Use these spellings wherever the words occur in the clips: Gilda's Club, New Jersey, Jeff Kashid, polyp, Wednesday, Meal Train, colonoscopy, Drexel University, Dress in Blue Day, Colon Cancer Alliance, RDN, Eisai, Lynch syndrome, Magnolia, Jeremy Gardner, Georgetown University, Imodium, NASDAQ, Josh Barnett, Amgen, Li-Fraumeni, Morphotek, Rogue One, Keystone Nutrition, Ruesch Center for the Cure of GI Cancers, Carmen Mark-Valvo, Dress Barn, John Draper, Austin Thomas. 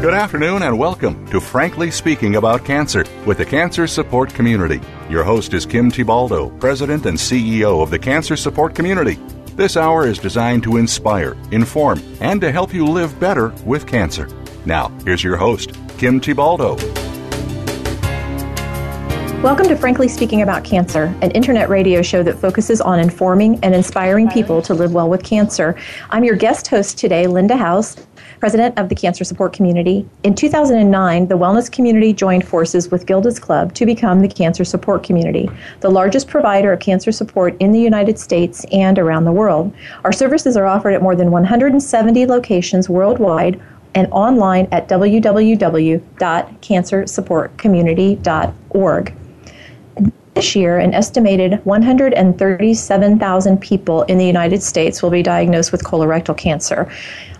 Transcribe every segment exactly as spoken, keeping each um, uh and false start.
Good afternoon and welcome to Frankly Speaking About Cancer with the Cancer Support Community. Your host is Kim Tibaldo, President and C E O of the Cancer Support Community. This hour is designed to inspire, inform, and to help you live better with cancer. Now, here's your host, Kim Tibaldo. Welcome to Frankly Speaking About Cancer, an internet radio show that focuses on informing and inspiring people to live well with cancer. I'm your guest host today, Linda House, President of the Cancer Support Community. In two thousand nine, the wellness community joined forces with Gilda's Club to become the Cancer Support Community, the largest provider of cancer support in the United States and around the world. Our services are offered at more than one hundred seventy locations worldwide and online at w w w dot cancer support community dot org. This year, an estimated one hundred thirty-seven thousand people in the United States will be diagnosed with colorectal cancer.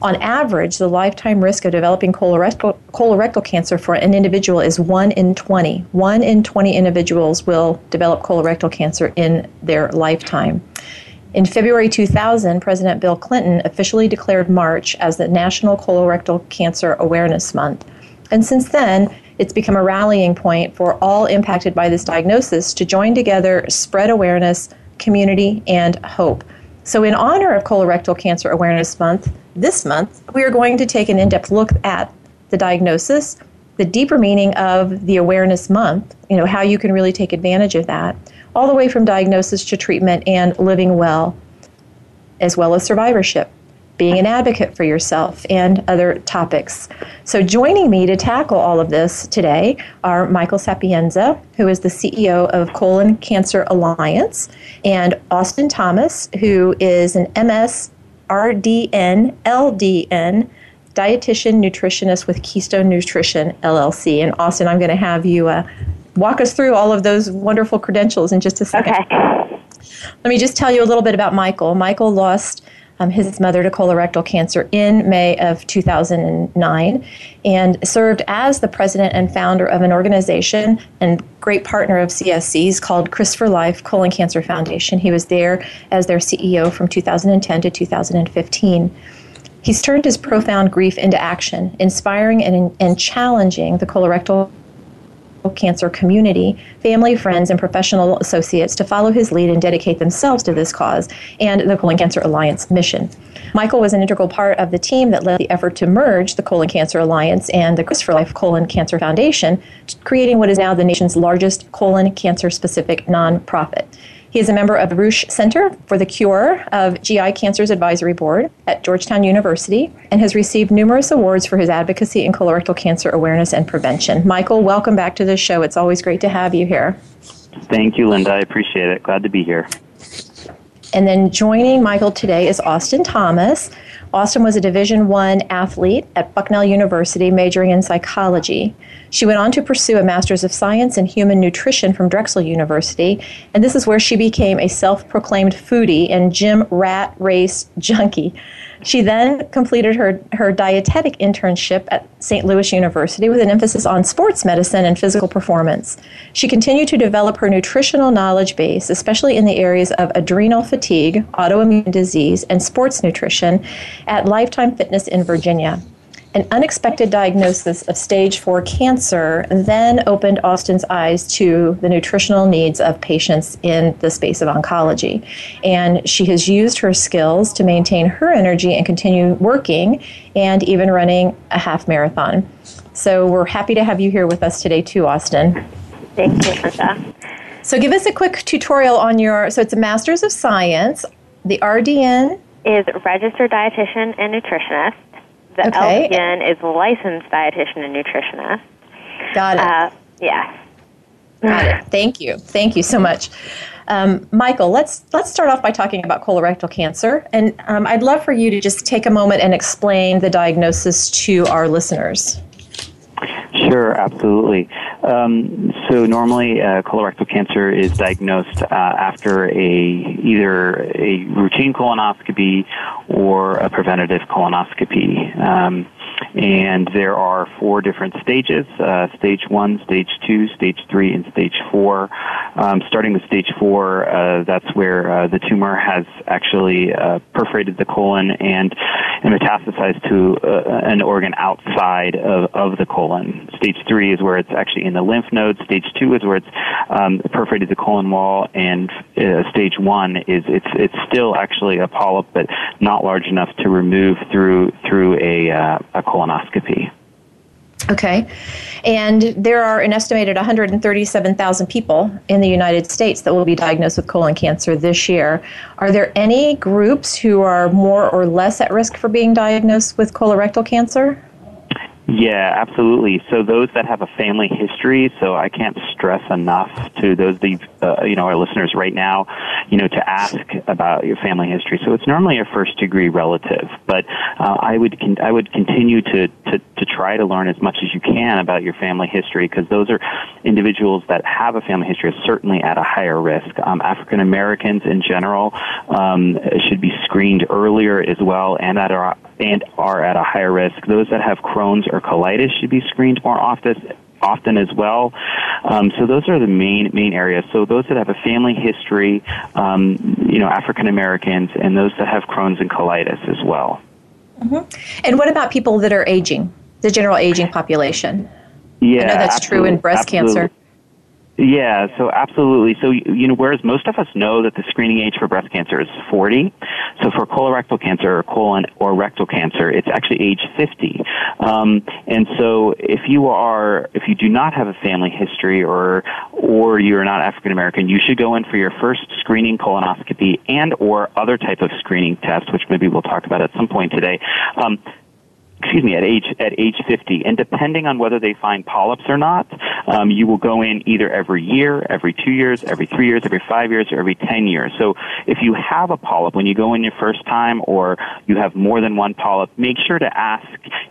On average, the lifetime risk of developing colorectal, colorectal cancer for an individual is one in twenty. one in twenty individuals will develop colorectal cancer in their lifetime. In February two thousand, President Bill Clinton officially declared March as the National Colorectal Cancer Awareness Month. And since then, it's become a rallying point for all impacted by this diagnosis to join together, spread awareness, community, and hope. So in honor of Colorectal Cancer Awareness Month, this month, we are going to take an in-depth look at the diagnosis, the deeper meaning of the awareness month, you know, how you can really take advantage of that, all the way from diagnosis to treatment and living well, as well as survivorship, being an advocate for yourself, and other topics. So joining me to tackle all of this today are Michael Sapienza, who is the C E O of Colon Cancer Alliance, and Austin Thomas, who is an M S, R D N, L D N, dietitian nutritionist with Keystone Nutrition, L L C. And Austin, I'm going to have you uh, walk us through all of those wonderful credentials in just a second. Okay. Let me just tell you a little bit about Michael. Michael lost Um, his mother to colorectal cancer in May of two thousand nine, and served as the president and founder of an organization and great partner of C S C's called Chris for Life Colon Cancer Foundation. He was there as their C E O from two thousand ten to two thousand fifteen. He's turned his profound grief into action, inspiring and, and challenging the colorectal cancer community, family, friends, and professional associates to follow his lead and dedicate themselves to this cause and the Colon Cancer Alliance mission. Michael was an integral part of the team that led the effort to merge the Colon Cancer Alliance and the Chris for Life Colon Cancer Foundation, creating what is now the nation's largest colon cancer-specific nonprofit. He is a member of the Ruesch Center for the Cure of G I Cancers Advisory Board at Georgetown University and has received numerous awards for his advocacy in colorectal cancer awareness and prevention. Michael, welcome back to the show. It's always great to have you here. Thank you, Linda. I appreciate it. Glad to be here. And then joining Michael today is Austin Thomas. Austin was a Division One athlete at Bucknell University, majoring in psychology. She went on to pursue a Master's of Science in Human Nutrition from Drexel University, and this is where she became a self-proclaimed foodie and gym rat race junkie. She then completed her, her dietetic internship at Saint Louis University with an emphasis on sports medicine and physical performance. She continued to develop her nutritional knowledge base, especially in the areas of adrenal fatigue, autoimmune disease, and sports nutrition at Lifetime Fitness in Virginia. An unexpected diagnosis of stage four cancer then opened Austin's eyes to the nutritional needs of patients in the space of oncology. And she has used her skills to maintain her energy and continue working and even running a half marathon. So we're happy to have you here with us today too, Austin. Thank you, Linda. So give us a quick tutorial on your, so it's a Master's of Science. The R D N is Registered Dietitian and Nutritionist. The okay. L D N is licensed dietitian and nutritionist. Got it. Uh, yes. Got it. Thank you. Thank you so much. Um, Michael, let's let's start off by talking about colorectal cancer. And um, I'd love for you to just take a moment and explain the diagnosis to our listeners. Sure, absolutely. Um, so normally, uh, colorectal cancer is diagnosed uh, after a either a routine colonoscopy or a preventative colonoscopy. Um, and there are four different stages, uh, stage one, stage two, stage three, and stage four. Um, starting with stage four, uh, that's where uh, the tumor has actually uh, perforated the colon and, and metastasized to uh, an organ outside of, of the colon. Stage three is where it's actually in the lymph nodes. Stage two is where it's um, perforated the colon wall, and uh, stage one is it's it's still actually a polyp, but not large enough to remove through through a, uh, a colonoscopy. Okay. And there are an estimated one hundred thirty-seven thousand people in the United States that will be diagnosed with colon cancer this year. Are there any groups who are more or less at risk for being diagnosed with colorectal cancer? Yeah, absolutely. So those that have a family history, so I can't stress enough to those, the, uh, you know, our listeners right now, you know, to ask about your family history. So it's normally a first degree relative, but uh, I would con- I would continue to, to, to try to learn as much as you can about your family history, because those are individuals that have a family history are certainly at a higher risk. Um, African Americans in general um, should be screened earlier as well, and at our and are at a higher risk. Those that have Crohn's or colitis should be screened more often, often as well. Um, so those are the main main areas. So those that have a family history, um, you know, African Americans, and those that have Crohn's and colitis as well. Mm-hmm. And what about people that are aging, the general aging population? Yeah, I know that's absolutely true in breast absolutely. cancer. Yeah, so absolutely. So, you know, whereas most of us know that the screening age for breast cancer is forty, so for colorectal cancer or colon or rectal cancer, it's actually age fifty. Um, and so if you are, if you do not have a family history or, or you're not African American, you should go in for your first screening colonoscopy and or other type of screening test, which maybe we'll talk about at some point today. Um, Excuse me, at age at age fifty, and depending on whether they find polyps or not, um, you will go in either every year, every two years, every three years, every five years, or every ten years. So if you have a polyp when you go in your first time, or you have more than one polyp, make sure to ask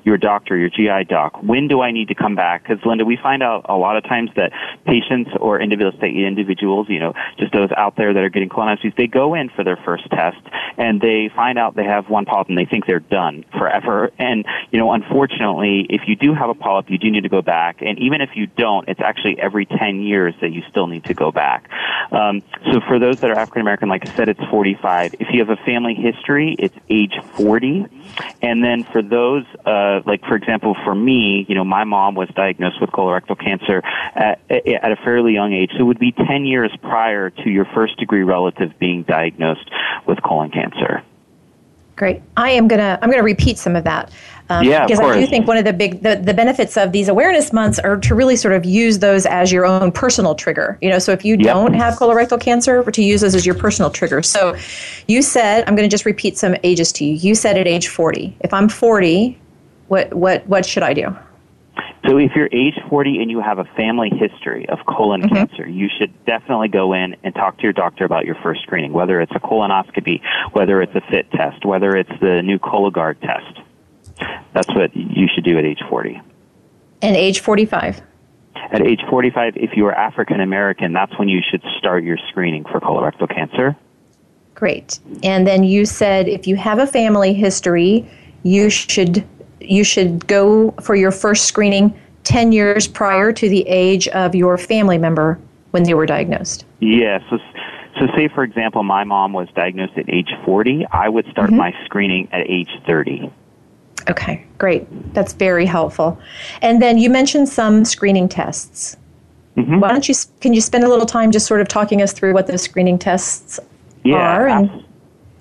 your doctor, your G I doc, when do I need to come back? Because Linda, we find out a lot of times that patients or individuals, individuals, you know, just those out there that are getting colonoscopies, they go in for their first test and they find out they have one polyp and they think they're done forever. And you know, unfortunately, if you do have a polyp, you do need to go back. And even if you don't, it's actually every ten years that you still need to go back. Um, so for those that are African American, like I said, it's forty-five. If you have a family history, it's age forty. And then for those, uh, like, for example, for me, you know, my mom was diagnosed with colorectal cancer at, at a fairly young age. So it would be ten years prior to your first degree relative being diagnosed with colon cancer. Great. I am gonna I'm gonna repeat some of that um, yeah, because of course. I do think one of the big the, the benefits of these awareness months are to really sort of use those as your own personal trigger. You know, so if you yep. don't have colorectal cancer, to use those as your personal trigger. So, you said I'm gonna just repeat some ages to you. You said at age forty. If I'm forty, what what what should I do? So if you're age forty and you have a family history of colon mm-hmm. cancer, you should definitely go in and talk to your doctor about your first screening, whether it's a colonoscopy, whether it's a FIT test, whether it's the new Cologuard test. That's what you should do at age forty. And age forty-five? At age forty-five, if you are African American, that's when you should start your screening for colorectal cancer. Great. And then you said if you have a family history, you should... You should go for your first screening ten years prior to the age of your family member when they were diagnosed. Yes. Yeah, so, so say, for example, my mom was diagnosed at age forty. I would start mm-hmm. my screening at age thirty. Okay, great. That's very helpful. And then you mentioned some screening tests. Mm-hmm. Why don't you, can you spend a little time just sort of talking us through what those screening tests yeah, are? Yeah, absolutely.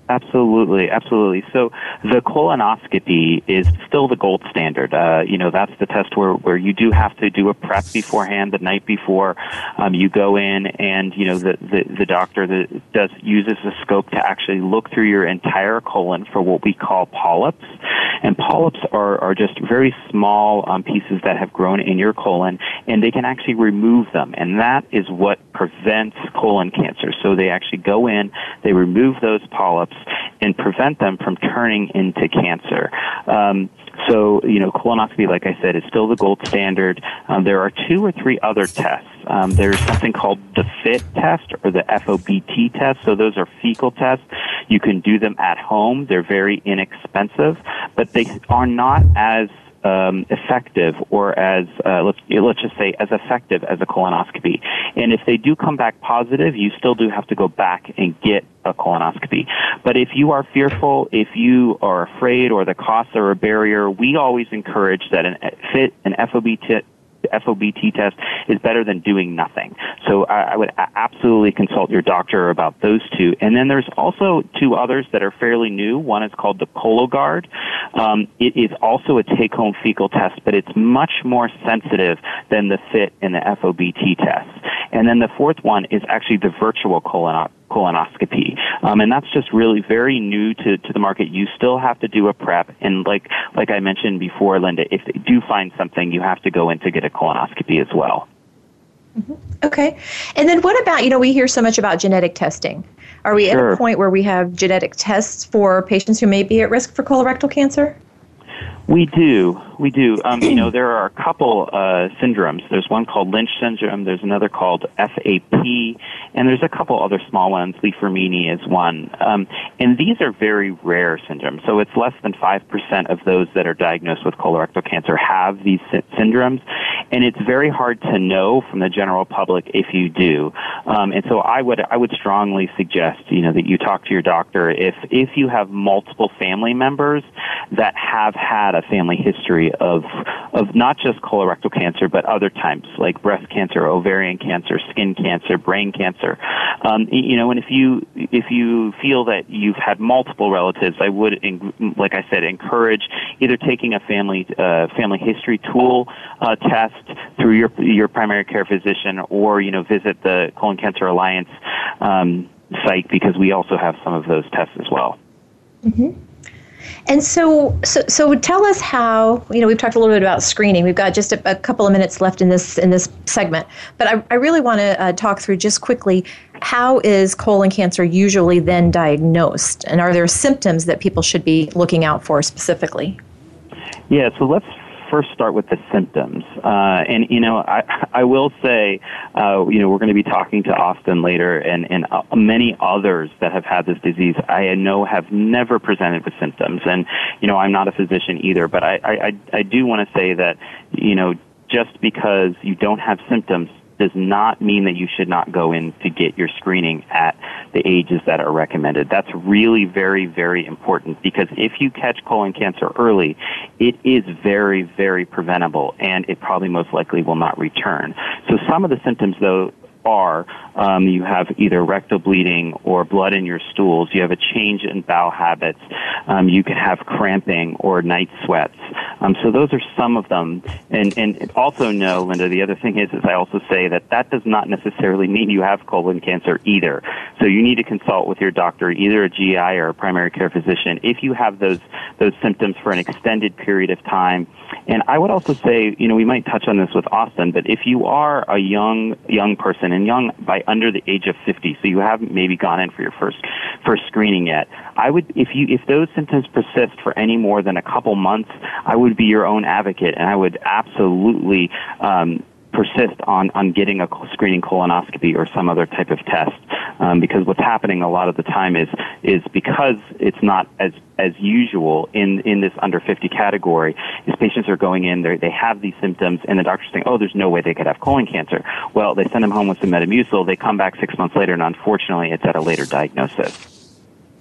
Absolutely, absolutely. So the colonoscopy is still the gold standard. Uh, you know, that's the test where, where you do have to do a prep beforehand, the night before. Um, you go in and, you know, the, the, the doctor that does uses a scope to actually look through your entire colon for what we call polyps. And polyps are, are just very small um, pieces that have grown in your colon, and they can actually remove them. And that is what prevents colon cancer. So they actually go in, they remove those polyps, and prevent them from turning into cancer. Um, so, you know, colonoscopy, like I said, is still the gold standard. Um, there are two or three other tests. Um, there's something called the FIT test or the F O B T test. So those are fecal tests. You can do them at home. They're very inexpensive, but they are not as Um, effective or as, uh, let's, let's just say as effective as a colonoscopy. And if they do come back positive, you still do have to go back and get a colonoscopy. But if you are fearful, if you are afraid or the costs are a barrier, we always encourage that an FIT, an F O B T test is better than doing nothing. So I, I would absolutely consult your doctor about those two. And then there's also two others that are fairly new. One is called the Cologuard. Um, it is also a take-home fecal test, but it's much more sensitive than the FIT and the F O B T tests. And then the fourth one is actually the virtual colon. colonoscopy. Um, and that's just really very new to, to the market. You still have to do a prep. And like, like I mentioned before, Linda, if they do find something, you have to go in to get a colonoscopy as well. Mm-hmm. Okay. And then what about, you know, we hear so much about genetic testing. Are we sure. at a point where we have genetic tests for patients who may be at risk for colorectal cancer? We do. We do. Um, you know, there are a couple uh, syndromes. There's one called Lynch syndrome. There's another called F A P. And there's a couple other small ones. Li-Fraumeni is one. Um, and these are very rare syndromes. So it's less than five percent of those that are diagnosed with colorectal cancer have these sy- syndromes. And it's very hard to know from the general public if you do. Um, and so I would I would strongly suggest, you know, that you talk to your doctor if if you have multiple family members that have had a family history of of not just colorectal cancer, but other types like breast cancer, ovarian cancer, skin cancer, brain cancer. Um, you know, and if you if you feel that you've had multiple relatives, I would, like I said, encourage either taking a family uh, family history tool uh, test through your your primary care physician, or you know, visit the Colon Cancer Alliance um, site, because we also have some of those tests as well. Mm-hmm. And so, so, so tell us how, you know, we've talked a little bit about screening. We've got just a, a couple of minutes left in this in this segment, but I, I really want to uh, talk through just quickly, how is colon cancer usually then diagnosed, and are there symptoms that people should be looking out for specifically? Yeah, so let's first start with the symptoms. Uh, and, you know, I, I will say, uh, you know, we're going to be talking to Austin later, and, and uh, many others that have had this disease I know have never presented with symptoms. And, you know, I'm not a physician either, but I, I, I do want to say that, you know, just because you don't have symptoms does not mean that you should not go in to get your screening at the ages that are recommended. That's really very, very important, because if you catch colon cancer early, it is very, very preventable, and it probably most likely will not return. So some of the symptoms, though, are um, you have either rectal bleeding or blood in your stools. You have a change in bowel habits. Um, you can have cramping or night sweats. Um, so those are some of them. And and also know, Linda, the other thing is, is I also say that that does not necessarily mean you have colon cancer either. So you need to consult with your doctor, either a G I or a primary care physician, if you have those those symptoms for an extended period of time. And I would also say, you know, we might touch on this with Austin, but if you are a young young person, and young by under the age of fifty, so you haven't maybe gone in for your first first screening yet, I would, if you if those symptoms persist for any more than a couple months, I would be your own advocate, and I would absolutely um, persist on, on getting a screening colonoscopy or some other type of test, um, because what's happening a lot of the time is is because it's not as as usual in, in this under fifty category, is patients are going in, they have these symptoms, and the doctor's saying, oh, there's no way they could have colon cancer. Well, they send them home with some Metamucil, they come back six months later, and unfortunately, it's at a later diagnosis.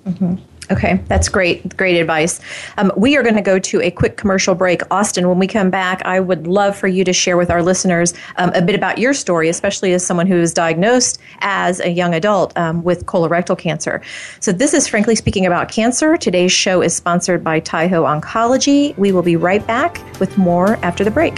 Mm-hmm. Okay, that's great, great advice. Um, we are going to go to a quick commercial break. Austin, when we come back, I would love for you to share with our listeners um, a bit about your story, especially as someone who is diagnosed as a young adult um, with colorectal cancer. So this is Frankly Speaking About Cancer. Today's show is sponsored by Taiho Oncology. We will be right back with more after the break.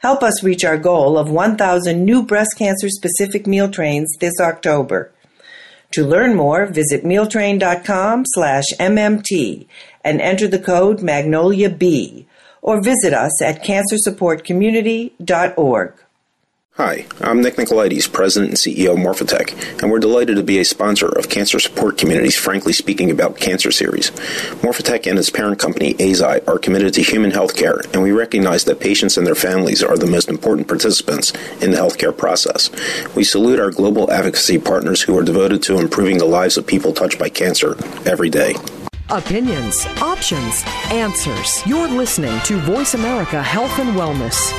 Help us reach our goal of one thousand new breast cancer-specific meal trains this October. To learn more, visit meal train dot com slash M M T and enter the code Magnolia B. or visit us at cancer support community dot org. Hi, I'm Nick Nicolaides, President and C E O of Morphotek, and we're delighted to be a sponsor of Cancer Support Community's Frankly Speaking About Cancer series. Morphotek and its parent company, Eisai, are committed to human health care, and we recognize that patients and their families are the most important participants in the healthcare process. We salute our global advocacy partners who are devoted to improving the lives of people touched by cancer every day. Opinions, options, answers. You're listening to Voice America Health and Wellness.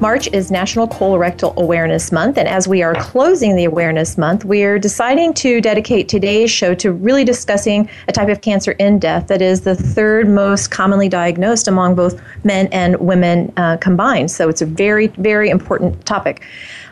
March is National Colorectal Awareness Month, and as we are closing the awareness month, we're deciding to dedicate today's show to really discussing a type of cancer in death that is the third most commonly diagnosed among both men and women uh, combined. So it's a very, very important topic.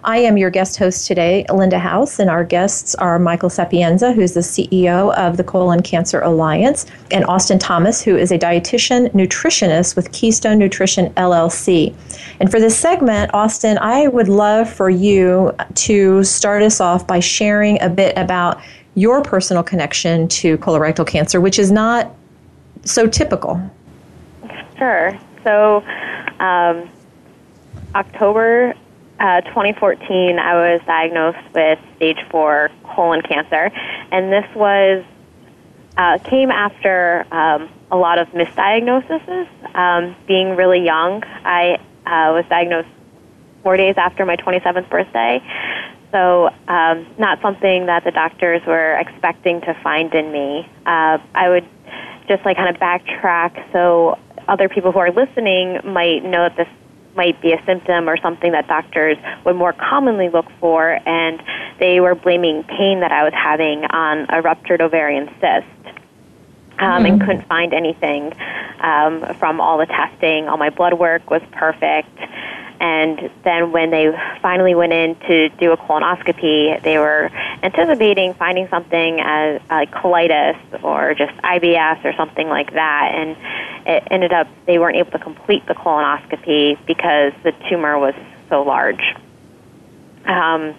I am your guest host today, Linda House, and our guests are Michael Sapienza, who's the C E O of the Colon Cancer Alliance, and Austin Thomas, who is a dietitian nutritionist with Keystone Nutrition, L L C. And for this segment, Austin, I would love for you to start us off by sharing a bit about your personal connection to colorectal cancer, which is not so typical. Sure. So, um, October... Uh, twenty fourteen, I was diagnosed with stage four colon cancer, and this was uh, came after um, a lot of misdiagnoses. Um, being really young, I uh, was diagnosed four days after my twenty-seventh birthday, so um, not something that the doctors were expecting to find in me. Uh, I would just like kind of backtrack so other people who are listening might know that this might be a symptom or something that doctors would more commonly look for, and they were blaming pain that I was having on a ruptured ovarian cyst um, mm-hmm. and couldn't find anything um, from all the testing. All my blood work was perfect, and then when they finally went in to do a colonoscopy, they were anticipating finding something as uh, colitis or just I B S or something like that, and it ended up they weren't able to complete the colonoscopy because the tumor was so large. Um,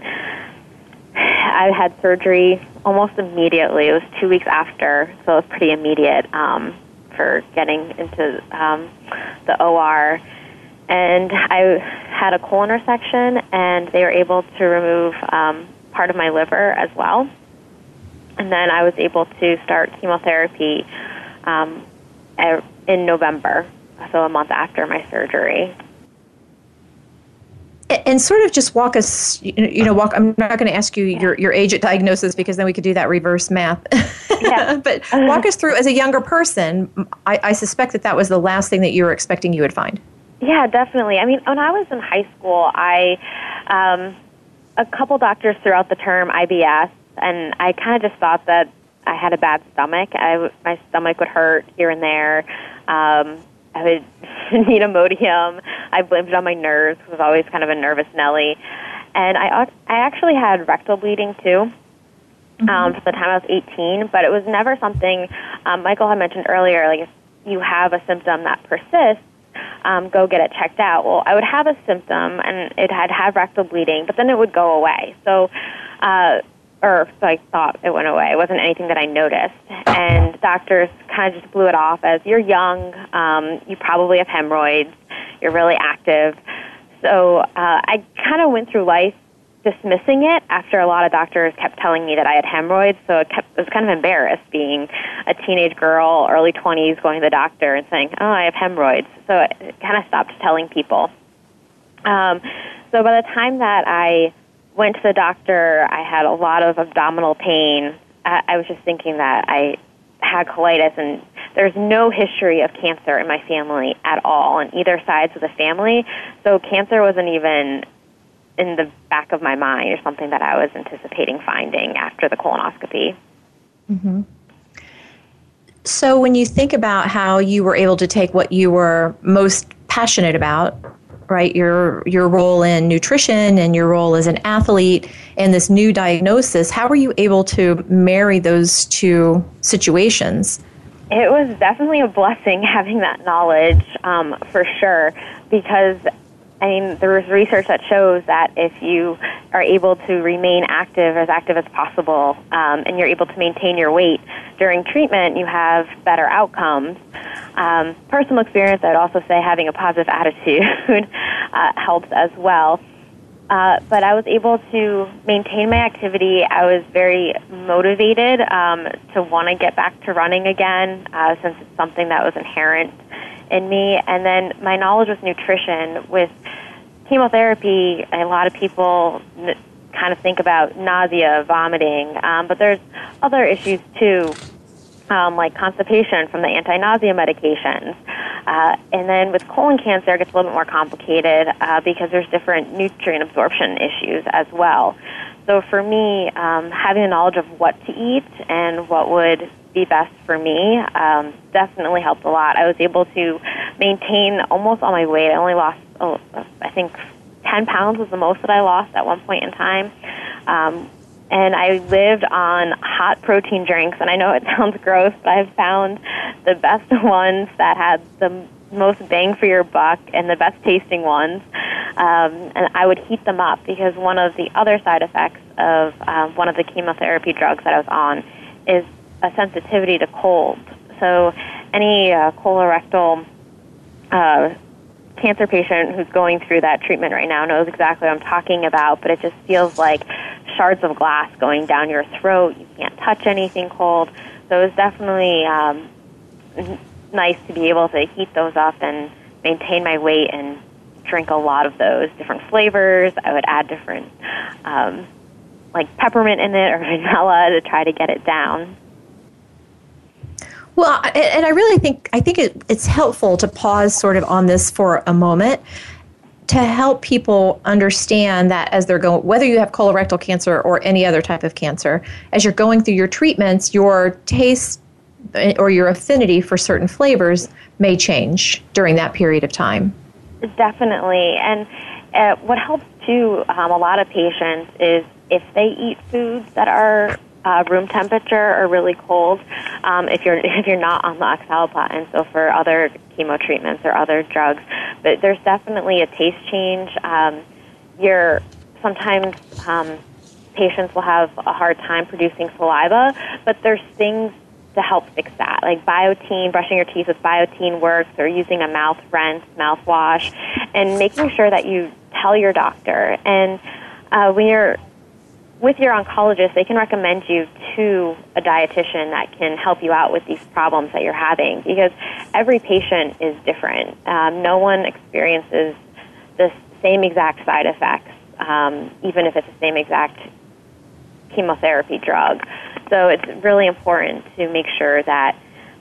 I had surgery almost immediately. It was two weeks after, so it was pretty immediate um, for getting into um, the O R. And I had a colon resection, and they were able to remove um, part of my liver as well. And then I was able to start chemotherapy um, at, in November, so a month after my surgery. and sort of just walk us, you know, walk. I'm not going to ask you your, your age at diagnosis because then we could do that reverse math. Yeah. But walk us through, as a younger person, I, I suspect that that was the last thing that you were expecting you would find. Yeah, definitely. I mean, when I was in high school, I, um, a couple doctors threw out the term I B S, and I kind of just thought that I had a bad stomach. I, my stomach would hurt here and there. Um, I would need Imodium. I blamed it on my nerves. I was always kind of a nervous Nelly. And I, I actually had rectal bleeding, too, mm-hmm. um, from the time I was eighteen. But it was never something, um, Michael had mentioned earlier, like if you have a symptom that persists, Um, go get it checked out. Well, I would have a symptom, and it had had rectal bleeding, but then it would go away. So, uh, or so I thought it went away. It wasn't anything that I noticed. And doctors kind of just blew it off as, you're young, um, you probably have hemorrhoids, you're really active. So uh, I kind of went through life dismissing it after a lot of doctors kept telling me that I had hemorrhoids, so it, kept, it was kind of embarrassed being a teenage girl, early twenties, going to the doctor and saying, oh, I have hemorrhoids. So it kind of stopped telling people. Um, so by the time that I went to the doctor, I had a lot of abdominal pain. I, I was just thinking that I had colitis, and there's no history of cancer in my family at all on either sides of the family, so cancer wasn't even in the back of my mind or something that I was anticipating finding after the colonoscopy. Mm-hmm. So when you think about how you were able to take what you were most passionate about, right, your your role in nutrition and your role as an athlete and this new diagnosis, how were you able to marry those two situations? It was definitely a blessing having that knowledge, um, for sure, because I mean, there is research that shows that if you are able to remain active, as active as possible, um, and you're able to maintain your weight during treatment, you have better outcomes. Um, personal experience, I'd also say having a positive attitude uh, helps as well. Uh, but I was able to maintain my activity. I was very motivated um, to want to get back to running again, uh, since it's something that was inherent in me. And then my knowledge with nutrition, with chemotherapy, a lot of people n- kind of think about nausea, vomiting, um, but there's other issues too, um, like constipation from the anti-nausea medications. Uh, and then with colon cancer, it gets a little bit more complicated uh, because there's different nutrient absorption issues as well. So for me, um, having a knowledge of what to eat and what would be best for me um, definitely helped a lot. I was able to maintain almost all my weight. I only lost, oh, I think, ten pounds was the most that I lost at one point in time. Um, and I lived on hot protein drinks. And I know it sounds gross, but I've found the best ones that had the most bang for your buck and the best tasting ones. Um, and I would heat them up because one of the other side effects of uh, one of the chemotherapy drugs that I was on is a sensitivity to cold. So any uh, colorectal uh, cancer patient who's going through that treatment right now knows exactly what I'm talking about, but it just feels like shards of glass going down your throat. You can't touch anything cold. So it was definitely um, nice to be able to heat those up and maintain my weight and drink a lot of those different flavors. I would add different, um, like peppermint in it or vanilla to try to get it down. Well, and I really think I think it, it's helpful to pause sort of on this for a moment to help people understand that as they're going, whether you have colorectal cancer or any other type of cancer, as you're going through your treatments, your taste or your affinity for certain flavors may change during that period of time. Definitely. And uh, what helps, too, um, a lot of patients is if they eat foods that are Uh, room temperature or really cold, um, if you're if you're not on the oxaloplatin, so for other chemo treatments or other drugs. But there's definitely a taste change. Um, you're, sometimes um, patients will have a hard time producing saliva, but there's things to help fix that, like biotin, brushing your teeth with biotin works, or using a mouth rinse, mouthwash, and making sure that you tell your doctor. And uh, when you're with your oncologist, they can recommend you to a dietitian that can help you out with these problems that you're having, because every patient is different. Um, no one experiences this same exact side effects, um, even if it's the same exact chemotherapy drug. So it's really important to make sure that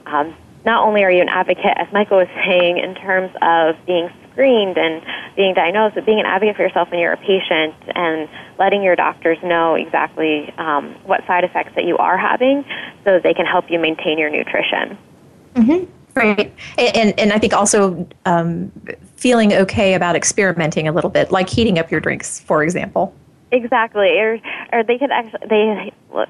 um, not only are you an advocate, as Michael was saying, in terms of being screened and being diagnosed, but being an advocate for yourself when you're a patient and letting your doctors know exactly um, what side effects that you are having so they can help you maintain your nutrition. Mm-hmm. Right. And and I think also um, feeling okay about experimenting a little bit, like heating up your drinks, for example. Exactly. Or, or they, could actually, they uh,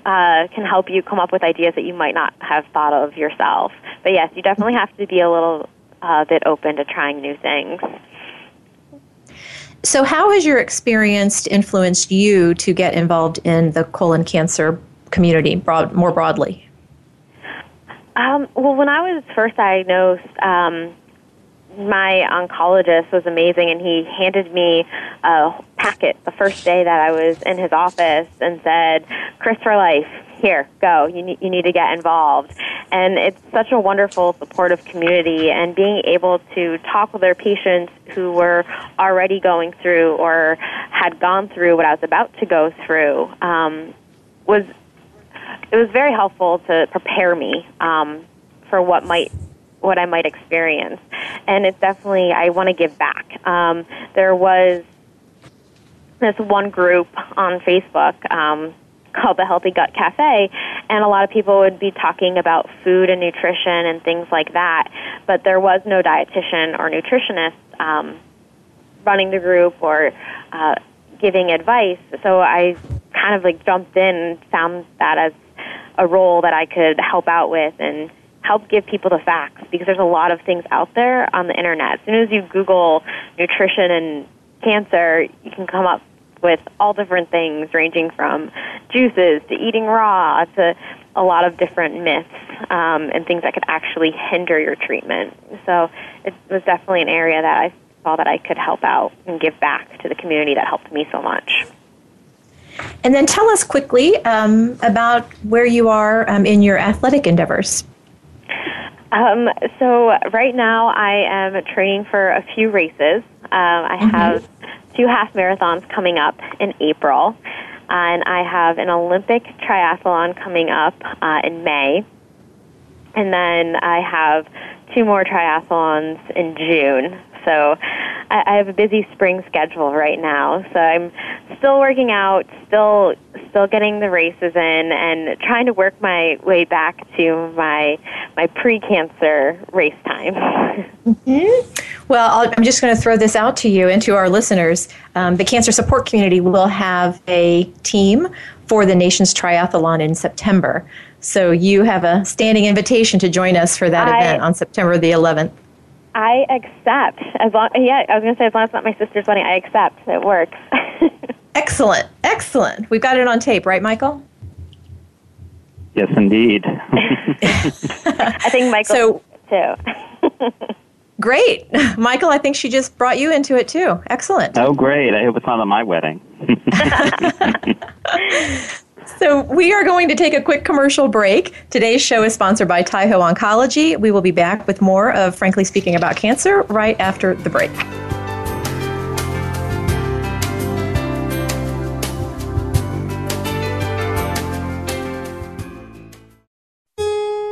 can help you come up with ideas that you might not have thought of yourself. But yes, you definitely have to be a little uh, bit open to trying new things. So how has your experience influenced you to get involved in the colon cancer community broad, more broadly? Um, well, when I was first diagnosed, um, my oncologist was amazing, and he handed me a packet the first day that I was in his office and said, Chris for Life, here, go. You need, you need to get involved. And it's such a wonderful, supportive community, and being able to talk with our patients who were already going through or had gone through what I was about to go through um, was It was very helpful to prepare me um, for what might, what I might experience. And it's definitely, I want to give back. Um, there was this one group on Facebook um, called the Healthy Gut Cafe, and a lot of people would be talking about food and nutrition and things like that, but there was no dietitian or nutritionist um, running the group or uh, giving advice. So I kind of like jumped in and found that as a role that I could help out with and help give people the facts, because there's a lot of things out there on the internet. As soon as you Google nutrition and cancer, you can come up with all different things, ranging from juices to eating raw to a lot of different myths um, and things that could actually hinder your treatment. So it was definitely an area that I saw that I could help out and give back to the community that helped me so much. And then tell us quickly um, about where you are um, in your athletic endeavors. Um, so right now I am training for a few races. Um, I mm-hmm. have two half marathons coming up in April, and I have an Olympic triathlon coming up uh, in May. And then I have two more triathlons in June. So I have a busy spring schedule right now. So I'm still working out, still still getting the races in, and trying to work my way back to my my pre-cancer race time. Mm-hmm. Well, I'll, I'm just going to throw this out to you and to our listeners. Um, the Cancer Support Community will have a team for the nation's triathlon in September. So you have a standing invitation to join us for that I, event on September the eleventh. I accept. As long, yeah, I was going to say, as long as it's not my sister's wedding, I accept. It works. Excellent. Excellent. We've got it on tape, right, Michael? Yes, indeed. I think Michael so, too. Great. Michael, I think she just brought you into it, too. Excellent. Oh, great. I hope it's not on my wedding. So we are going to take a quick commercial break. Today's show is sponsored by Taiho Oncology. We will be back with more of Frankly Speaking About Cancer right after the break.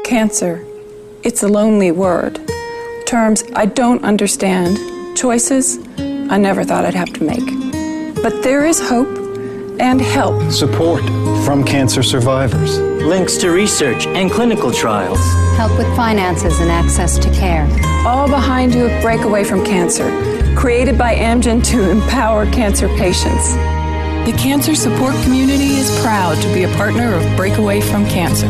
Cancer. It's a lonely word. Terms I don't understand. Choices I never thought I'd have to make. But there is hope. And help. Support from cancer survivors. Links to research and clinical trials. Help with finances and access to care. All behind you at Breakaway from Cancer, created by Amgen to empower cancer patients. The Cancer Support Community is proud to be a partner of Breakaway from Cancer.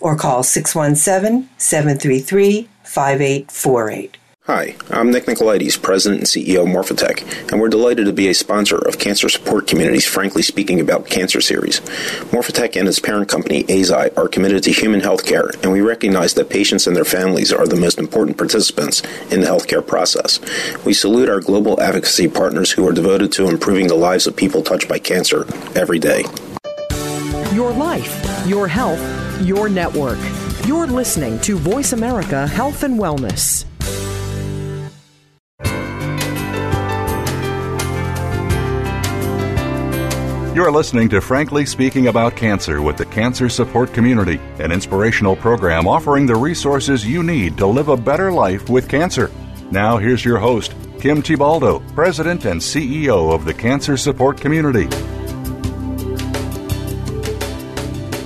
or call six one seven, seven three three, five eight four eight. Hi, I'm Nick Nicolaides, President and C E O of Morphotek, and we're delighted to be a sponsor of Cancer Support Community's Frankly Speaking About Cancer series. Morphotek and its parent company, Eisai, are committed to human health care, and we recognize that patients and their families are the most important participants in the healthcare process. We salute our global advocacy partners who are devoted to improving the lives of people touched by cancer every day. Your life, your health, your network. You're listening to Voice America Health and Wellness. You're listening to Frankly Speaking About Cancer with the Cancer Support Community, an inspirational program offering the resources you need to live a better life with cancer. Now here's your host, Kim Tibaldo, President and C E O of the Cancer Support Community.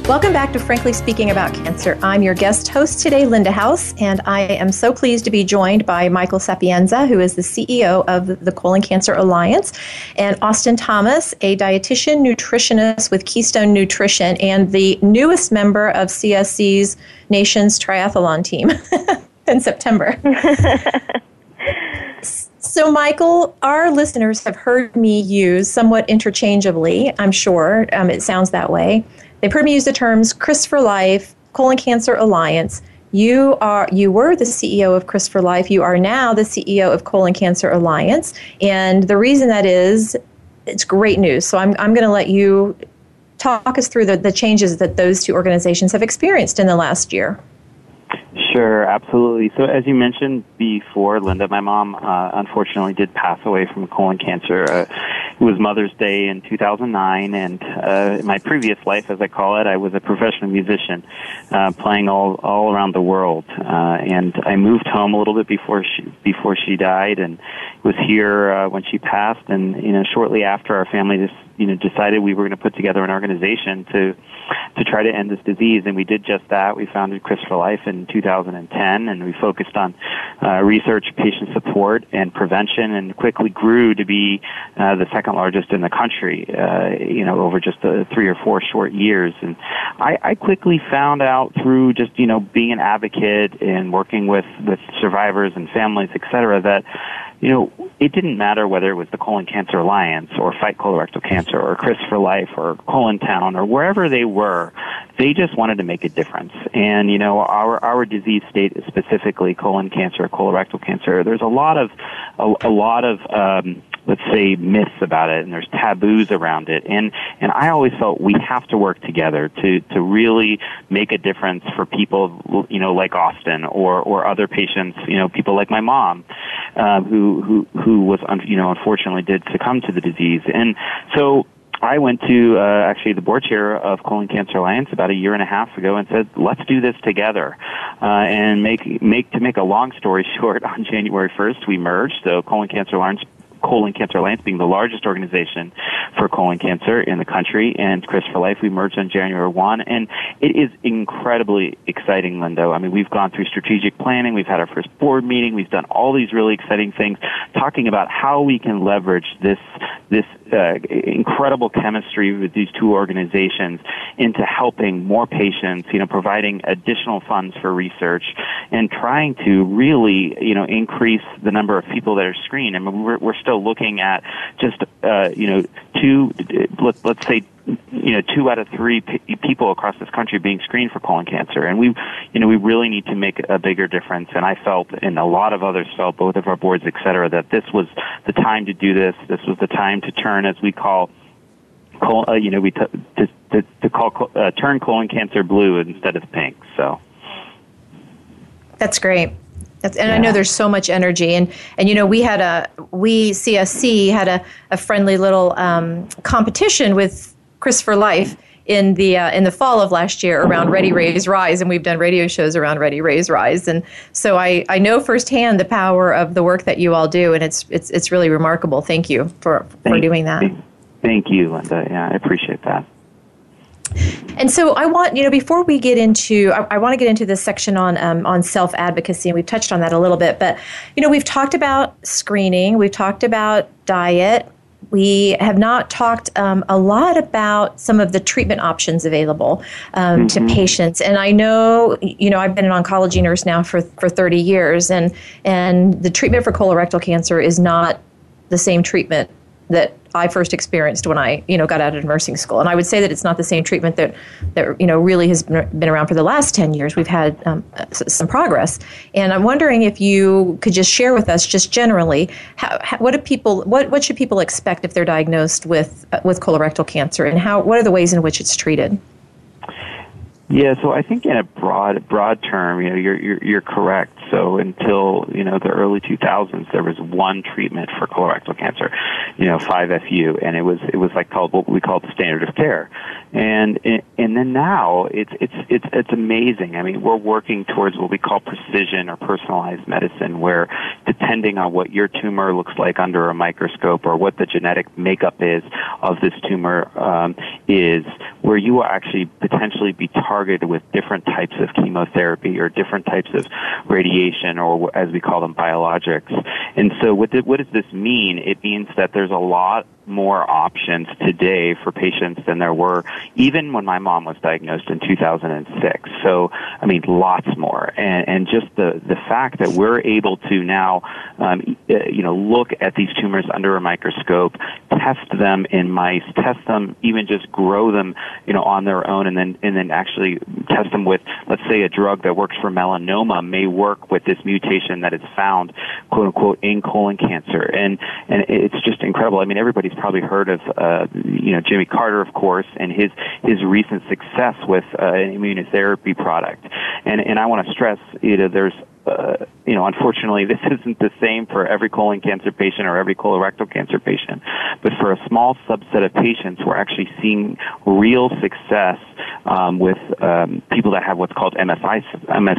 Welcome back to Frankly Speaking About Cancer. I'm your guest host today, Linda House, and I am so pleased to be joined by Michael Sapienza, who is the C E O of the Colon Cancer Alliance, and Austin Thomas, a dietitian nutritionist with Keystone Nutrition and the newest member of C S C's Nations Triathlon team in September. So, Michael, our listeners have heard me use somewhat interchangeably, I'm sure, um, it sounds that way. They've heard me use the terms Chris for Life, Colon Cancer Alliance. You are you were the C E O of Chris for Life. You are now the C E O of Colon Cancer Alliance. And the reason that is, it's great news. So I'm I'm going to let you talk us through the, the changes that those two organizations have experienced in the last year. Sure, absolutely. So as you mentioned before, Linda, my mom uh, unfortunately did pass away from colon cancer. Uh, it was Mother's Day in two thousand nine, and uh, in my previous life, as I call it, I was a professional musician uh, playing all, all around the world. Uh, and I moved home a little bit before she, before she died, and was here uh, when she passed. And you know, shortly after, our family just you know decided we were going to put together an organization to to try to end this disease, and we did just that. We founded Chris for Life in two thousand ten, and we focused on uh, research, patient support, and prevention, and quickly grew to be uh, the second largest in the country, uh, you know, over just uh, three or four short years. And I, I quickly found out through just, you know, being an advocate and working with, with survivors and families, et cetera, that, you know, it didn't matter whether it was the Colon Cancer Alliance or Fight Colorectal Cancer or Chris for Life or Colontown or wherever they were, they just wanted to make a difference. And, you know, our, our disease state, specifically colon cancer, colorectal cancer, there's a lot of, a, a lot of, um, let's say, myths about it, and there's taboos around it. And and I always felt we have to work together to to really make a difference for people, you know, like Austin or or other patients, you know, people like my mom, uh, who who who was, you know, unfortunately did succumb to the disease. And so I went to uh, actually the board chair of Colon Cancer Alliance about a year and a half ago and said, "Let's do this together." Uh, and make make to make a long story short, on January first we merged. So Colon Cancer Alliance. Colon Cancer Alliance being the largest organization for colon cancer in the country, and Chris for Life, we merged on January first, and it is incredibly exciting, Linda. I mean, we've gone through strategic planning, we've had our first board meeting, we've done all these really exciting things, talking about how we can leverage this this uh, incredible chemistry with these two organizations into helping more patients, you know, providing additional funds for research, and trying to really, you know, increase the number of people that are screened. I mean, we're, we're still looking at just, uh, you know, two, let, let's say, you know, two out of three p- people across this country being screened for colon cancer. And we, you know, we really need to make a bigger difference. And I felt, and a lot of others felt, both of our boards, et cetera, that this was the time to do this. This was the time to turn, as we call, col- uh, you know, we t- to, to, to call, uh, turn colon cancer blue instead of pink. So. That's great. That's, and yeah. I know there's so much energy, and, and you know we had a we C S C had a, a friendly little um, competition with Chris for Life in the uh, in the fall of last year around Ready Raise Rise, and we've done radio shows around Ready Raise Rise, and so I, I know firsthand the power of the work that you all do, and it's it's it's really remarkable. Thank you for for thank, doing that. Thank you, Linda. Yeah, I appreciate that. And so I want, you know, before we get into, I, I want to get into this section on um, on self-advocacy, and we've touched on that a little bit, but, you know, we've talked about screening, we've talked about diet, we have not talked um, a lot about some of the treatment options available um, mm-hmm. to patients. And I know, you know, I've been an oncology nurse now for, for thirty years, and and the treatment for colorectal cancer is not the same treatment that I first experienced when I, you know, got out of nursing school. And I would say that it's not the same treatment that, that you know, really has been around for the last ten years. We've had um, some progress. And I'm wondering if you could just share with us, just generally, how, how, what do people, what, what should people expect if they're diagnosed with uh, with colorectal cancer, and how, what are the ways in which it's treated? Yeah, so I think in a broad broad term, you know, you're you're, you're correct. So until, you know, the early two thousands, there was one treatment for colorectal cancer, you know, five F U, and it was it was like called what we call the standard of care, and and then now it's it's it's it's amazing. I mean, we're working towards what we call precision or personalized medicine, where depending on what your tumor looks like under a microscope or what the genetic makeup is of this tumor um, is, where you will actually potentially be targeted with different types of chemotherapy or different types of radiation, or as we call them, biologics. And so what, the, what does this mean? It means that there's a lot more options today for patients than there were even when my mom was diagnosed in two thousand six. So, I mean, lots more. And, and just the, the fact that we're able to now, um, you know, look at these tumors under a microscope, test them in mice, test them, even just grow them, you know, on their own, and then, and then actually test them with, let's say, a drug that works for melanoma may work with this mutation that is found, quote unquote, in colon cancer. And, and it's just incredible. I mean, everybody's probably heard of, uh, you know, Jimmy Carter, of course, and his, his recent success with uh, an immunotherapy product. And, and I want to stress, you know, there's, Uh, you know, unfortunately, this isn't the same for every colon cancer patient or every colorectal cancer patient. But for a small subset of patients, we're actually seeing real success um, with um, people that have what's called M S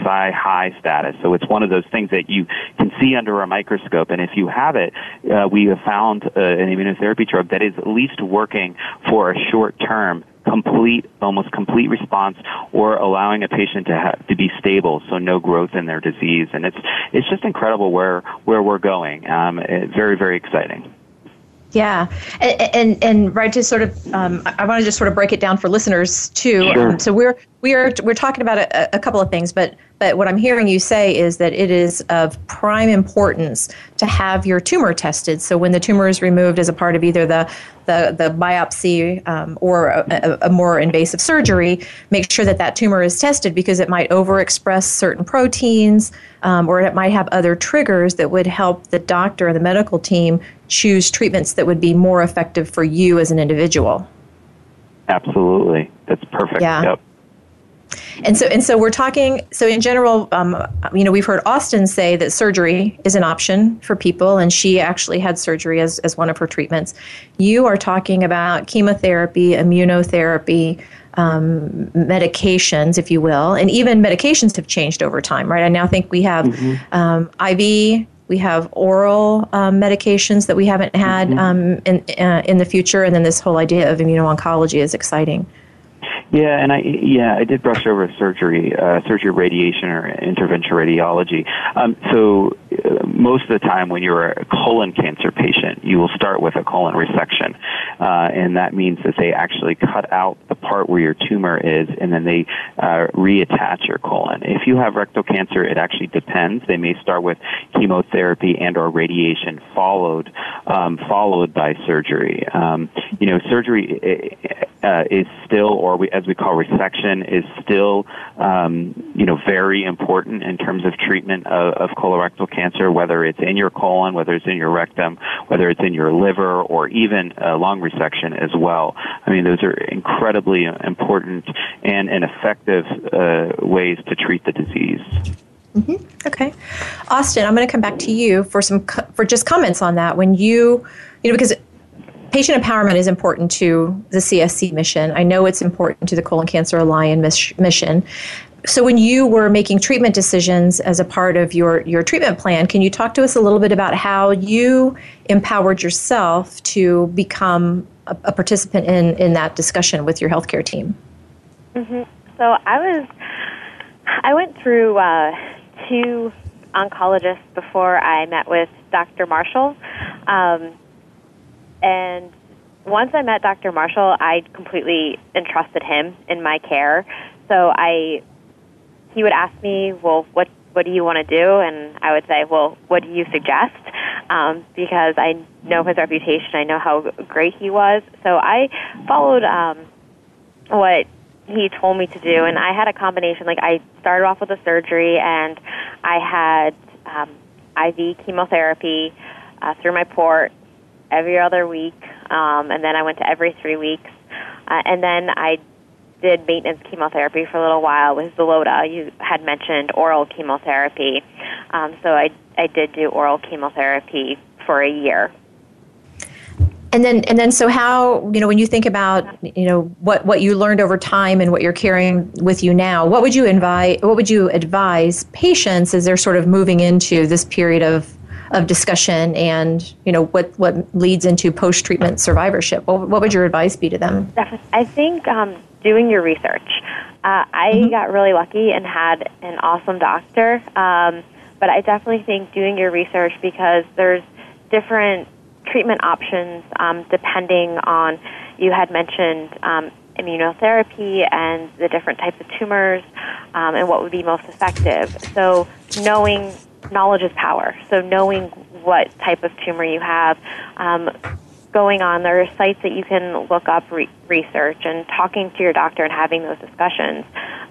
I high status. So it's one of those things that you can see under a microscope. And if you have it, uh, we have found uh, an immunotherapy drug that is at least working for a short term, complete, almost complete response, or allowing a patient to have, to be stable, so no growth in their disease. And it's it's just incredible where where we're going. Um, very, very exciting. Yeah, and and, and right to sort of, um, I want to just sort of break it down for listeners too. Sure. Um, so we're we are we're talking about a, a couple of things, but but what I'm hearing you say is that it is of prime importance to have your tumor tested. So when the tumor is removed as a part of either the the, the biopsy um, or a, a more invasive surgery, make sure that that tumor is tested, because it might overexpress certain proteins, um, or it might have other triggers that would help the doctor and the medical team choose treatments that would be more effective for you as an individual. Absolutely. That's perfect. Yeah. Yep. And so, and so we're talking. So, in general, um, you know, we've heard Austin say that surgery is an option for people, and she actually had surgery as, as one of her treatments. You are talking about chemotherapy, immunotherapy, um, medications, if you will, and even medications have changed over time, right? I now think we have mm-hmm. um, I V. We have oral um, medications that we haven't had mm-hmm. um, in uh, in the future, and then this whole idea of immuno-oncology is exciting. Yeah, and I yeah I did brush over surgery, uh, surgery radiation or interventional radiology. Um, so uh, most of the time when you're a colon cancer patient, you will start with a colon resection, uh, and that means that they actually cut out the part where your tumor is, and then they uh, reattach your colon. If you have rectal cancer, it actually depends. They may start with chemotherapy and or radiation followed um, followed by surgery. Um, you know, surgery uh, is still, or we, as we call resection, is still, um, you know, very important in terms of treatment of, of colorectal cancer, whether it's in your colon, whether it's in your rectum, whether it's in your liver, or even a lung resection as well. I mean, those are incredibly important and, and effective uh, ways to treat the disease. Mm-hmm. Okay. Austin, I'm going to come back to you for some co- for just comments on that. When you, you know, because patient empowerment is important to the C S C mission. I know it's important to the Colon Cancer Alliance mission. So when you were making treatment decisions as a part of your, your treatment plan, can you talk to us a little bit about how you empowered yourself to become a, a participant in, in that discussion with your healthcare team? Mm-hmm. So I was, I went through uh, two oncologists before I met with Doctor Marshall, um, and once I met Doctor Marshall, I completely entrusted him in my care. So I, he would ask me, well, what, what do you want to do? And I would say, well, what do you suggest? Um, because I know his reputation. I know how great he was. So I followed um, what he told me to do. And I had a combination. Like, I started off with a surgery, and I had um, I V chemotherapy uh, through my port every other week. Um, and then I went to every three weeks. Uh, and then I did maintenance chemotherapy for a little while with Zolota. You had mentioned oral chemotherapy. Um, so I, I did do oral chemotherapy for a year. And then, and then, so how, you know, when you think about, you know, what, what you learned over time and what you're carrying with you now, what would you invite, what would you advise patients as they're sort of moving into this period of, of discussion and, you know, what, what leads into post-treatment survivorship? What, what would your advice be to them? Definitely. I think, um, doing your research. Uh, I mm-hmm. got really lucky and had an awesome doctor, um, but I definitely think doing your research, because there's different treatment options um, depending on, you had mentioned um, immunotherapy and the different types of tumors um, and what would be most effective. So knowing, knowledge is power. So knowing what type of tumor you have, um, going on, there are sites that you can look up re- research and talking to your doctor and having those discussions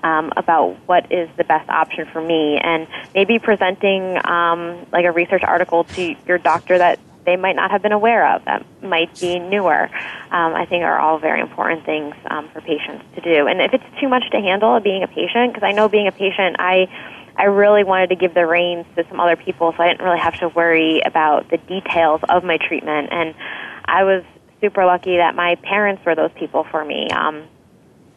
um, about what is the best option for me, and maybe presenting um, like a research article to your doctor that they might not have been aware of, that might be newer, um, I think are all very important things um, for patients to do. And if it's too much to handle being a patient, because I know being a patient, I I really wanted to give the reins to some other people, so I didn't really have to worry about the details of my treatment. And I was super lucky that my parents were those people for me. Um,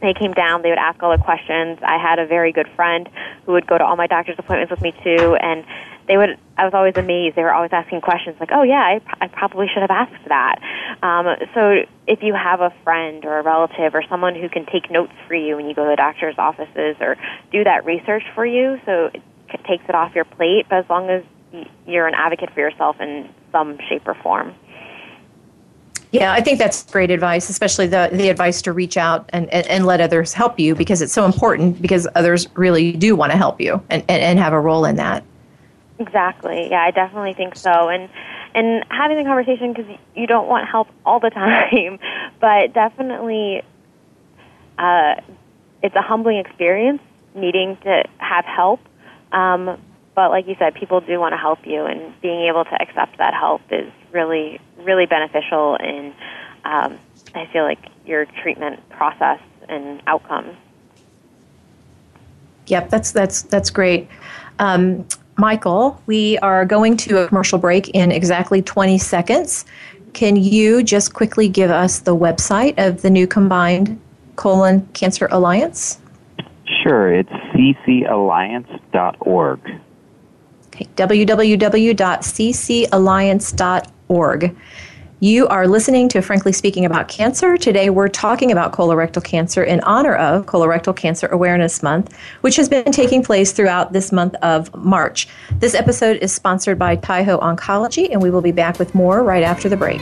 they came down, they would ask all the questions. I had a very good friend who would go to all my doctor's appointments with me too, and they would, I was always amazed. They were always asking questions like, oh yeah, I, I probably should have asked that. Um, so if you have a friend or a relative or someone who can take notes for you when you go to the doctor's offices or do that research for you, so it takes it off your plate, but as long as you're an advocate for yourself in some shape or form. Yeah, I think that's great advice, especially the, the advice to reach out and, and, and let others help you, because it's so important, because others really do want to help you and, and, and have a role in that. Exactly. Yeah, I definitely think so. And and having the conversation, because you don't want help all the time, but definitely uh, it's a humbling experience needing to have help. Um, but like you said, people do want to help you, and being able to accept that help is really, really beneficial in, um, I feel like, your treatment process and outcomes. Yep, that's that's that's great. Um, Michael, we are going to a commercial break in exactly twenty seconds. Can you just quickly give us the website of the new combined Colon Cancer Alliance? Sure, it's c c alliance dot org. Okay, w w w dot c c alliance dot org. You are listening to Frankly Speaking About Cancer. Today we're talking about colorectal cancer in honor of Colorectal Cancer Awareness Month, which has been taking place throughout this month of March. This episode is sponsored by Taiho Oncology, and we will be back with more right after the break.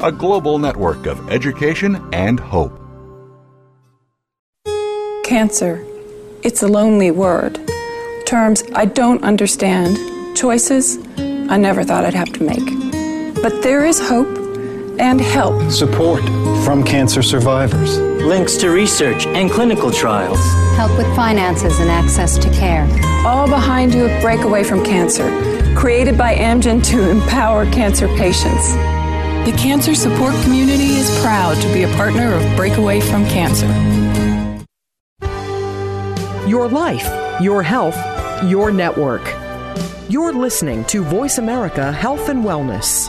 a global network of education and hope. Cancer. It's a lonely word. Terms I don't understand. Choices I never thought I'd have to make. But there is hope and help. Support from cancer survivors. Links to research and clinical trials. Help with finances and access to care. All behind you at Breakaway from Cancer, created by Amgen to empower cancer patients. The Cancer Support Community is proud to be a partner of Breakaway from Cancer. Your life, your health, your network. You're listening to Voice America Health and Wellness.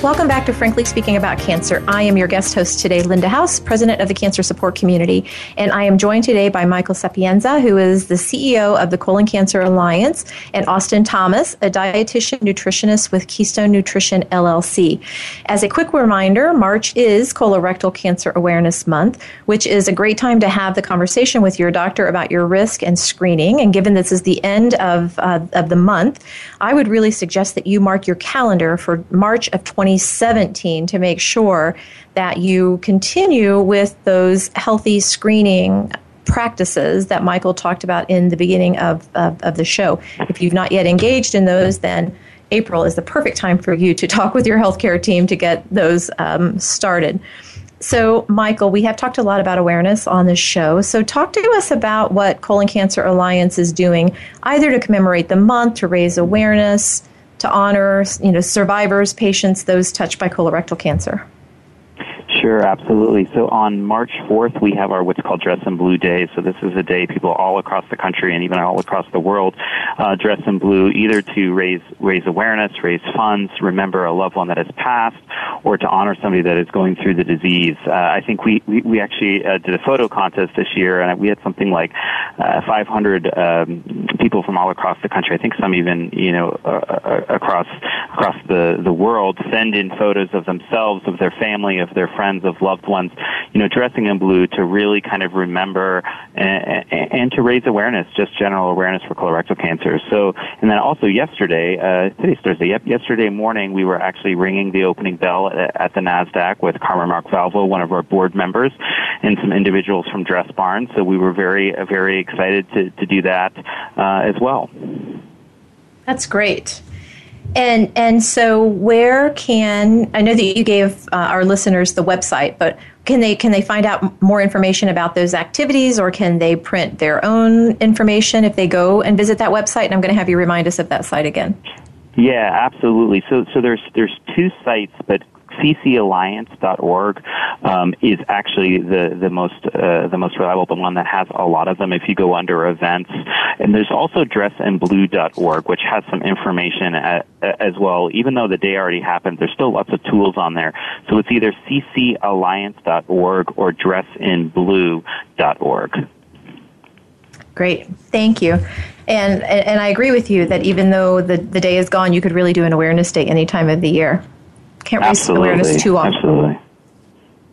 Welcome back to Frankly Speaking About Cancer. I am your guest host today, Linda House, President of the Cancer Support Community. And I am joined today by Michael Sapienza, who is the C E O of the Colon Cancer Alliance, and Austin Thomas, a dietitian nutritionist with Keystone Nutrition, L L C. As a quick reminder, March is Colorectal Cancer Awareness Month, which is a great time to have the conversation with your doctor about your risk and screening. And given this is the end of, uh, of the month, I would really suggest that you mark your calendar for March of twenty seventeen to make sure that you continue with those healthy screening practices that Michael talked about in the beginning of, of, of the show. If you've not yet engaged in those, then April is the perfect time for you to talk with your healthcare team to get those um, started. So, Michael, we have talked a lot about awareness on this show. So talk to us about what Colon Cancer Alliance is doing, either to commemorate the month, to raise awareness, to honor, you know, survivors, patients, those touched by colorectal cancer. Sure, absolutely. So on March fourth, we have our what's called Dress in Blue Day. So this is a day people all across the country and even all across the world uh, dress in blue, either to raise raise awareness, raise funds, remember a loved one that has passed, or to honor somebody that is going through the disease. Uh, I think we, we, we actually uh, did a photo contest this year, and we had something like uh, five hundred um, people from all across the country, I think some even, you know, uh, uh, across across the, the world, send in photos of themselves, of their family, of their friends, of loved ones, you know, dressing in blue to really kind of remember and, and to raise awareness, just general awareness for colorectal cancer. So, and then also yesterday, uh, today's Thursday, yep, yesterday morning, we were actually ringing the opening bell at, at the NASDAQ with Carmen Mark-Valvo, one of our board members, and some individuals from Dress Barn. So we were very, very excited to, to do that uh, as well. That's great. And and so where can, I know that you gave uh, our listeners the website, but can they can they find out more information about those activities, or can they print their own information if they go and visit that website? And I'm going to have you remind us of that site again. Yeah, absolutely. So so there's there's two sites, but c c alliance dot org um, is actually the the most uh, the most reliable, the one that has a lot of them if you go under events. And there's also dress in blue dot org, which has some information at, as well. Even though the day already happened, there's still lots of tools on there. So it's either c c alliance dot org or dress in blue dot org. Great. Thank you. And, and I agree with you that even though the, the day is gone, you could really do an awareness day any time of the year. Can't raise Absolutely. Awareness too often.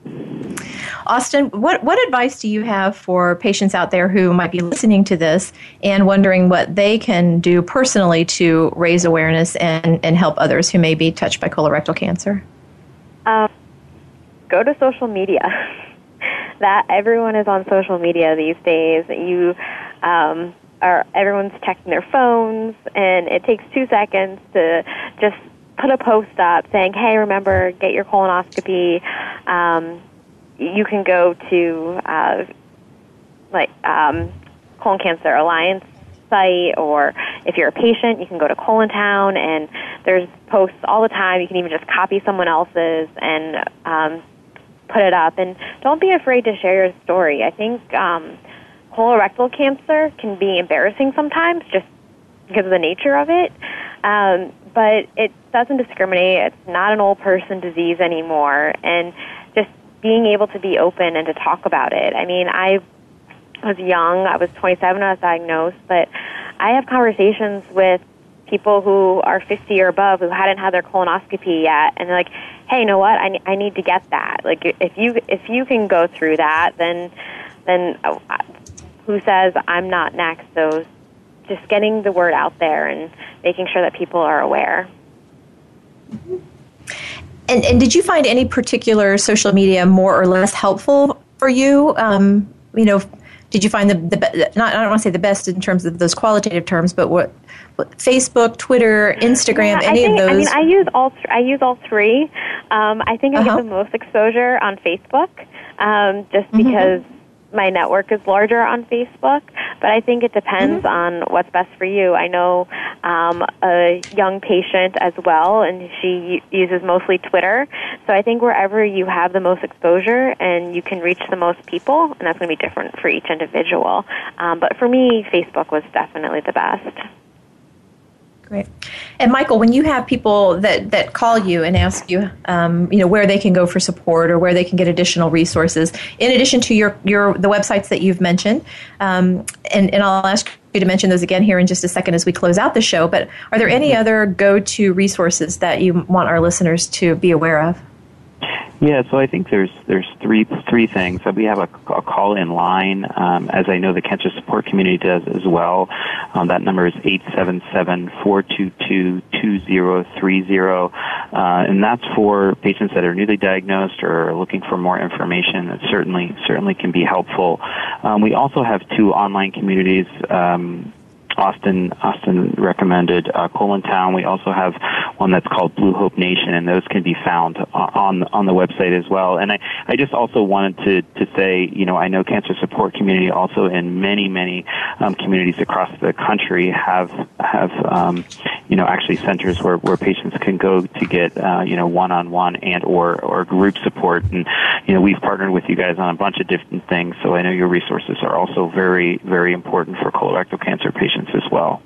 Absolutely. Austin, what, what advice do you have for patients out there who might be listening to this and wondering what they can do personally to raise awareness and, and help others who may be touched by colorectal cancer? Um, go to social media. That everyone is on social media these days. You um, are everyone's checking their phones, and it takes two seconds to just put a post up saying, hey, remember, get your colonoscopy. Um, you can go to uh, like um, Colon Cancer Alliance site, or If you're a patient, you can go to Colontown, and there's posts all the time. You can even just copy someone else's and um, put it up. And don't be afraid to share your story. I think um, colorectal cancer can be embarrassing sometimes just because of the nature of it. Um, but it doesn't discriminate. It's not an old person disease anymore. And just being able to be open and to talk about it. I mean, I was young. I was twenty-seven when I was diagnosed. But I have conversations with people who are fifty or above who hadn't had their colonoscopy yet. And they're like, hey, you know what? I, I need to get that. Like, if you if you can go through that, then then who says I'm not next? So just getting the word out there and making sure that people are aware. Mm-hmm. And, and did you find any particular social media more or less helpful for you? Um, you know, did you find the, the not, I don't want to say the best in terms of those qualitative terms, but what, what Facebook, Twitter, Instagram, yeah, any think, of those? I mean, I use all th- I use all three. Um, I think I uh-huh. get the most exposure on Facebook, um, just because mm-hmm. my network is larger on Facebook. But I think it depends mm-hmm. on what's best for you. I know um, a young patient as well, and she uses mostly Twitter. So I think wherever you have the most exposure and you can reach the most people, and that's going to be different for each individual. Um, but for me, Facebook was definitely the best. Great. And Michael, when you have people that, that call you and ask you, um, you know, where they can go for support or where they can get additional resources, in addition to your, your the websites that you've mentioned, um, and, and I'll ask you to mention those again here in just a second as we close out the show, but are there any other go-to resources that you want our listeners to be aware of? Yeah, so I think there's there's three three things. So we have a, a call-in line, um, as I know the Cancer Support Community does as well. Um, that number is eight seven seven, four two two, two zero three zero, uh, and that's for patients that are newly diagnosed or are looking for more information. That certainly certainly can be helpful. Um, we also have two online communities. Um, Austin, Austin recommended uh, Colontown. We also have one that's called Blue Hope Nation, and those can be found on on the website as well. And I, I just also wanted to, to say, you know, I know Cancer Support Community also in many, many um, communities across the country have, have um, you know, actually centers where, where patients can go to get, uh, you know, one-on-one and or, or group support. And, you know, we've partnered with you guys on a bunch of different things, so I know your resources are also very, very important for colorectal cancer patients as well.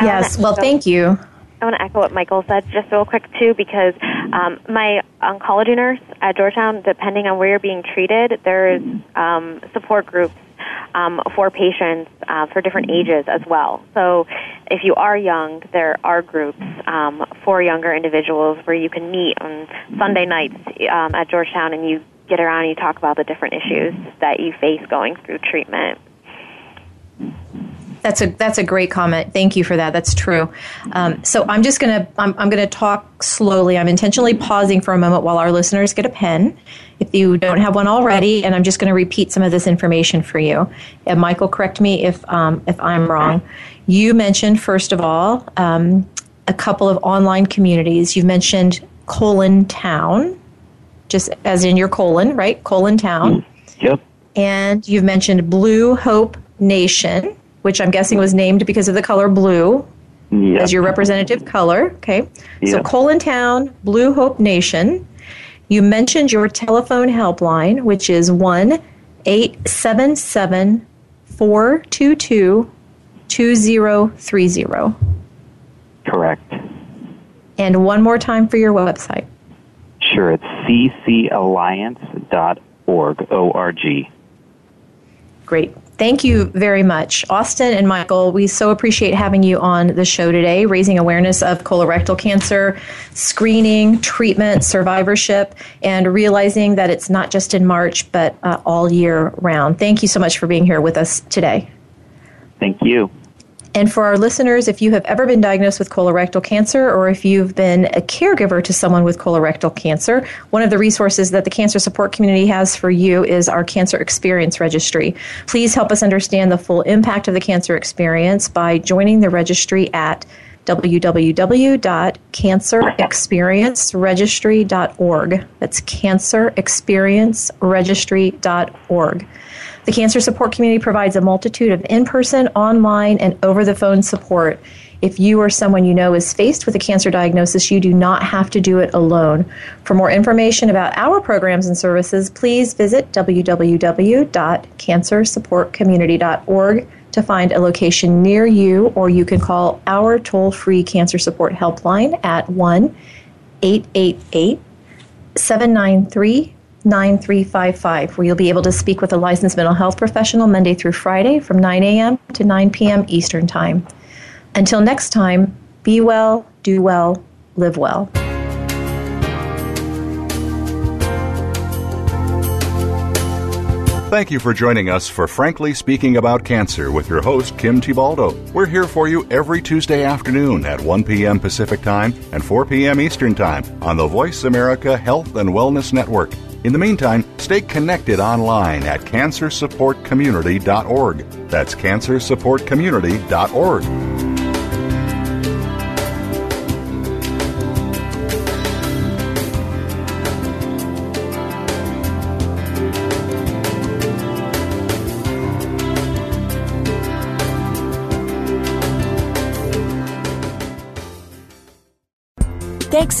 Yes, well, thank you. I want to echo what Michael said just real quick, too, because um, my oncology nurse at Georgetown, depending on where you're being treated, there's um, support groups um, for patients uh, for different ages as well. So if you are young, there are groups um, for younger individuals where you can meet on Sunday nights um, at Georgetown, and you get around and you talk about the different issues that you face going through treatment. That's a that's a great comment. Thank you for that. That's true. Um, so I'm just gonna I'm I'm gonna talk slowly. I'm intentionally pausing for a moment while our listeners get a pen, if you don't have one already. And I'm just gonna repeat some of this information for you. And Michael, correct me if um, if I'm wrong. You mentioned first of all um, a couple of online communities. You've mentioned Colon Town, just as in your colon, right? Colon Town. Yep. And you've mentioned Blue Hope Nation, which I'm guessing was named because of the color blue, yep, as your representative color. Okay. Yep. So Colontown, Blue Hope Nation. You mentioned your telephone helpline, which is one eight seven seven, four two two, two zero three zero. Correct. And one more time for your website. Sure. It's c c alliance dot org, O R G. Great. Thank you very much, Austin and Michael. We so appreciate having you on the show today, raising awareness of colorectal cancer, screening, treatment, survivorship, and realizing that it's not just in March, but uh, all year round. Thank you so much for being here with us today. Thank you. And for our listeners, if you have ever been diagnosed with colorectal cancer or if you've been a caregiver to someone with colorectal cancer, one of the resources that the Cancer Support Community has for you is our Cancer Experience Registry. Please help us understand the full impact of the cancer experience by joining the registry at w w w dot cancer experience registry dot org. That's cancer experience registry dot org. The Cancer Support Community provides a multitude of in-person, online, and over-the-phone support. If you or someone you know is faced with a cancer diagnosis, you do not have to do it alone. For more information about our programs and services, please visit w w w dot cancer support community dot org to find a location near you, or you can call our toll-free Cancer Support Helpline at one eight eight eight seven nine three nine three five five, where you'll be able to speak with a licensed mental health professional Monday through Friday from nine a m to nine p m Eastern Time. Until next time, be well, do well, live well. Thank you for joining us for Frankly Speaking About Cancer with your host, Kim Tibaldo. We're here for you every Tuesday afternoon at one p m Pacific Time and four p m Eastern Time on the Voice America Health and Wellness Network. In the meantime, stay connected online at cancer support community dot org. That's cancer support community dot org. Thanks